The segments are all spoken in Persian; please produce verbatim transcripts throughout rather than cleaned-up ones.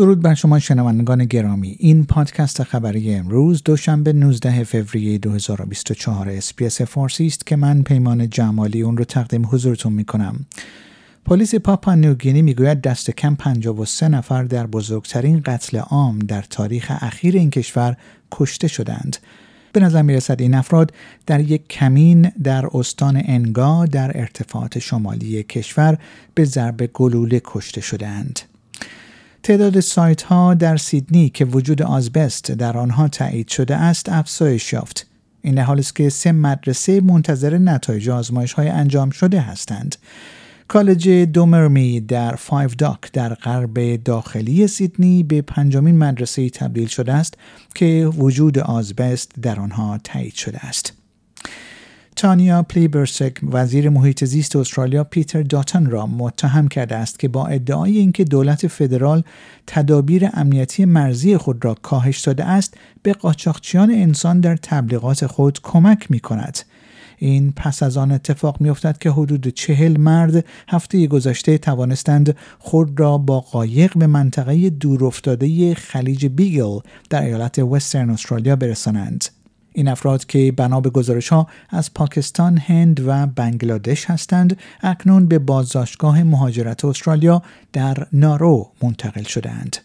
درود بر شما شنوندگان گرامی. این پادکست خبری امروز دوشنبه نوزدهم فوریه دو هزار و بیست و چهار اس‌بی‌اس فارسی است که من پیمان جمالی اون رو تقدیم حضورتون میکنم. پلیس پاپا نیوگینی میگوید دست کم پنجاه و سه نفر در بزرگترین قتل عام در تاریخ اخیر این کشور کشته شدند. به نظر میرسد این افراد در یک کمین در استان انگا در ارتفاعات شمالی کشور به ضرب گلوله کشته شدند. تعداد سایت ها در سیدنی که وجود آزبست در آنها تایید شده است افزایش یافت. این در حالی است که سه مدرسه منتظر نتایج آزمایش های انجام شده هستند. کالج دومرمی در فایو داک در غرب داخلی سیدنی به پنجمین مدرسه تبدیل شده است که وجود آزبست در آنها تایید شده است. تانیا پلیبرسک وزیر محیط زیست استرالیا پیتر داتن را متهم کرده است که با ادعای اینکه دولت فدرال تدابیر امنیتی مرزی خود را کاهش داده است به قاچاقچیان انسان در تبلیغات خود کمک می کند. این پس از آن اتفاق می افتد که حدود چهل مرد هفته گذشته توانستند خود را با قایق به منطقه دورافتاده خلیج بیگل در ایالت وسترن استرالیا برسانند. این افراد که بنا به گزارش‌ها از پاکستان، هند و بنگلادش هستند، اکنون به بازداشتگاه مهاجرت استرالیا در نارو منتقل شدند.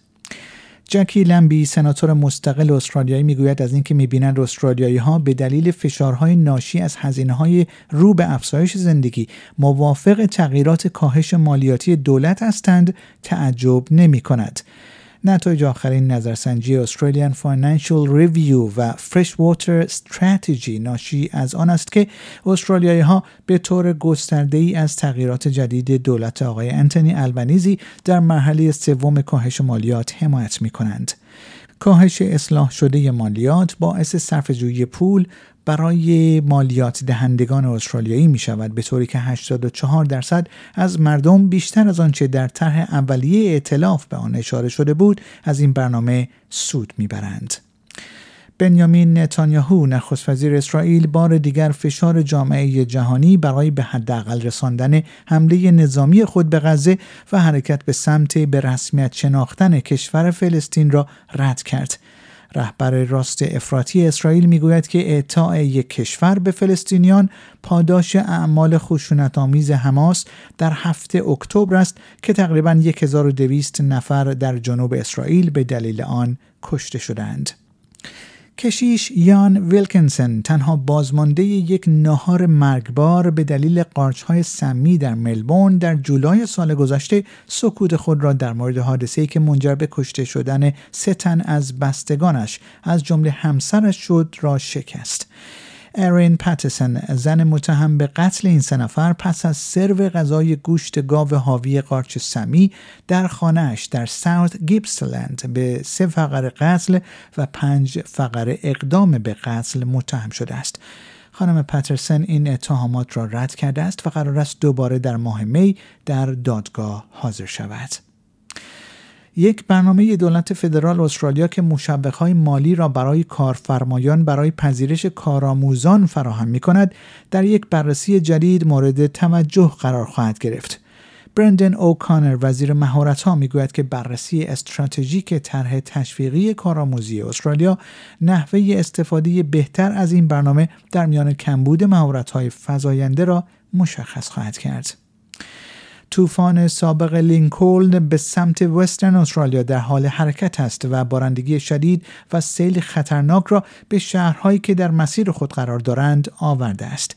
جکی لمبی سناتور مستقل استرالیایی میگوید از اینکه میبینند استرالیایی‌ها به دلیل فشارهای ناشی از هزینه‌های رو به افزایش زندگی موافق تغییرات کاهش مالیاتی دولت هستند، تعجب نمی‌کند. نتایج آخرین نظرسنجی Australian Financial Review و Freshwater Strategy ناشی از آن است که استرالیایی‌ها به طور گسترده‌ای از تغییرات جدید دولت آقای آنتونی آلبنیزی در مرحله سوم کاهش مالیات حمایت می‌کنند. کاهش اصلاح شده مالیات باعث صرفه‌جویی پول برای مالیات دهندگان استرالیایی می شود، به طوری که هشتاد و چهار درصد از مردم بیشتر از آنچه در طرح اولیه ائتلاف به آن اشاره شده بود از این برنامه سود می برند. بنیامین نتانیاهو نخست وزیر اسرائیل بار دیگر فشار جامعه جهانی برای به حداقل رساندن حمله نظامی خود به غزه و حرکت به سمت به رسمیت شناختن کشور فلسطین را رد کرد. رهبر راست افراطی اسرائیل میگوید که اعطاء یک کشور به فلسطینیان پاداش اعمال خشونت‌آمیز حماس در هفتم اکتبر است که تقریباً هزار و دویست نفر در جنوب اسرائیل به دلیل آن کشته شدند. کشیش یان ویلکنسن تنها بازمانده یک ناهار مرگبار به دلیل قارچ‌های سمی در ملبورن در جولای سال گذشته سکوت خود را در مورد حادثه‌ای که منجر به کشته شدن سه تن از بستگانش از جمله همسرش شد را شکست. ایرین پاترسن زن متهم به قتل این سه نفر پس از سرو غذای گوشت گاو حاوی قارچ سمی در خانه‌اش در ساوت گیپسلند به سه فقره قتل و پنج فقره اقدام به قتل متهم شده است. خانم پاترسن این اتهامات را رد کرده است و قرار است دوباره در ماه می در دادگاه حاضر شود. یک برنامه دولت فدرال استرالیا که مشابه‌های مالی را برای کارفرمایان برای پذیرش کارآموزان فراهم می‌کند، در یک بررسی جدید مورد توجه قرار خواهد گرفت. برندن او کانر وزیر مهارت‌ها میگوید که بررسی استراتژیک طرح تشویقی کارآموزی استرالیا نحوه استفاده بهتر از این برنامه در میان کمبود مهارت‌های فزاینده را مشخص خواهد کرد. طوفان سابق لینکلن به سمت وسترن استرالیا در حال حرکت است و بارندگی شدید و سیل خطرناک را به شهرهایی که در مسیر خود قرار دارند آورده است.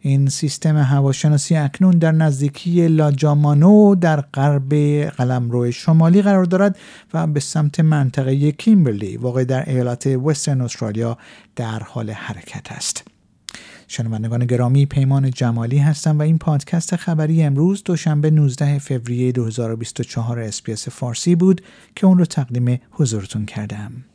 این سیستم هواشناسی اکنون در نزدیکی لاجامانو در غرب قلمرو شمالی قرار دارد و به سمت منطقه کیمبرلی واقع در ایالت وسترن استرالیا در حال حرکت است. شنوندگان گرامی، پیمان جمالی هستم و این پادکست خبری امروز دوشنبه نوزدهم فوریه دو هزار و بیست و چهار اس‌بی‌اس فارسی بود که اون رو تقدیم حضورتون کردم.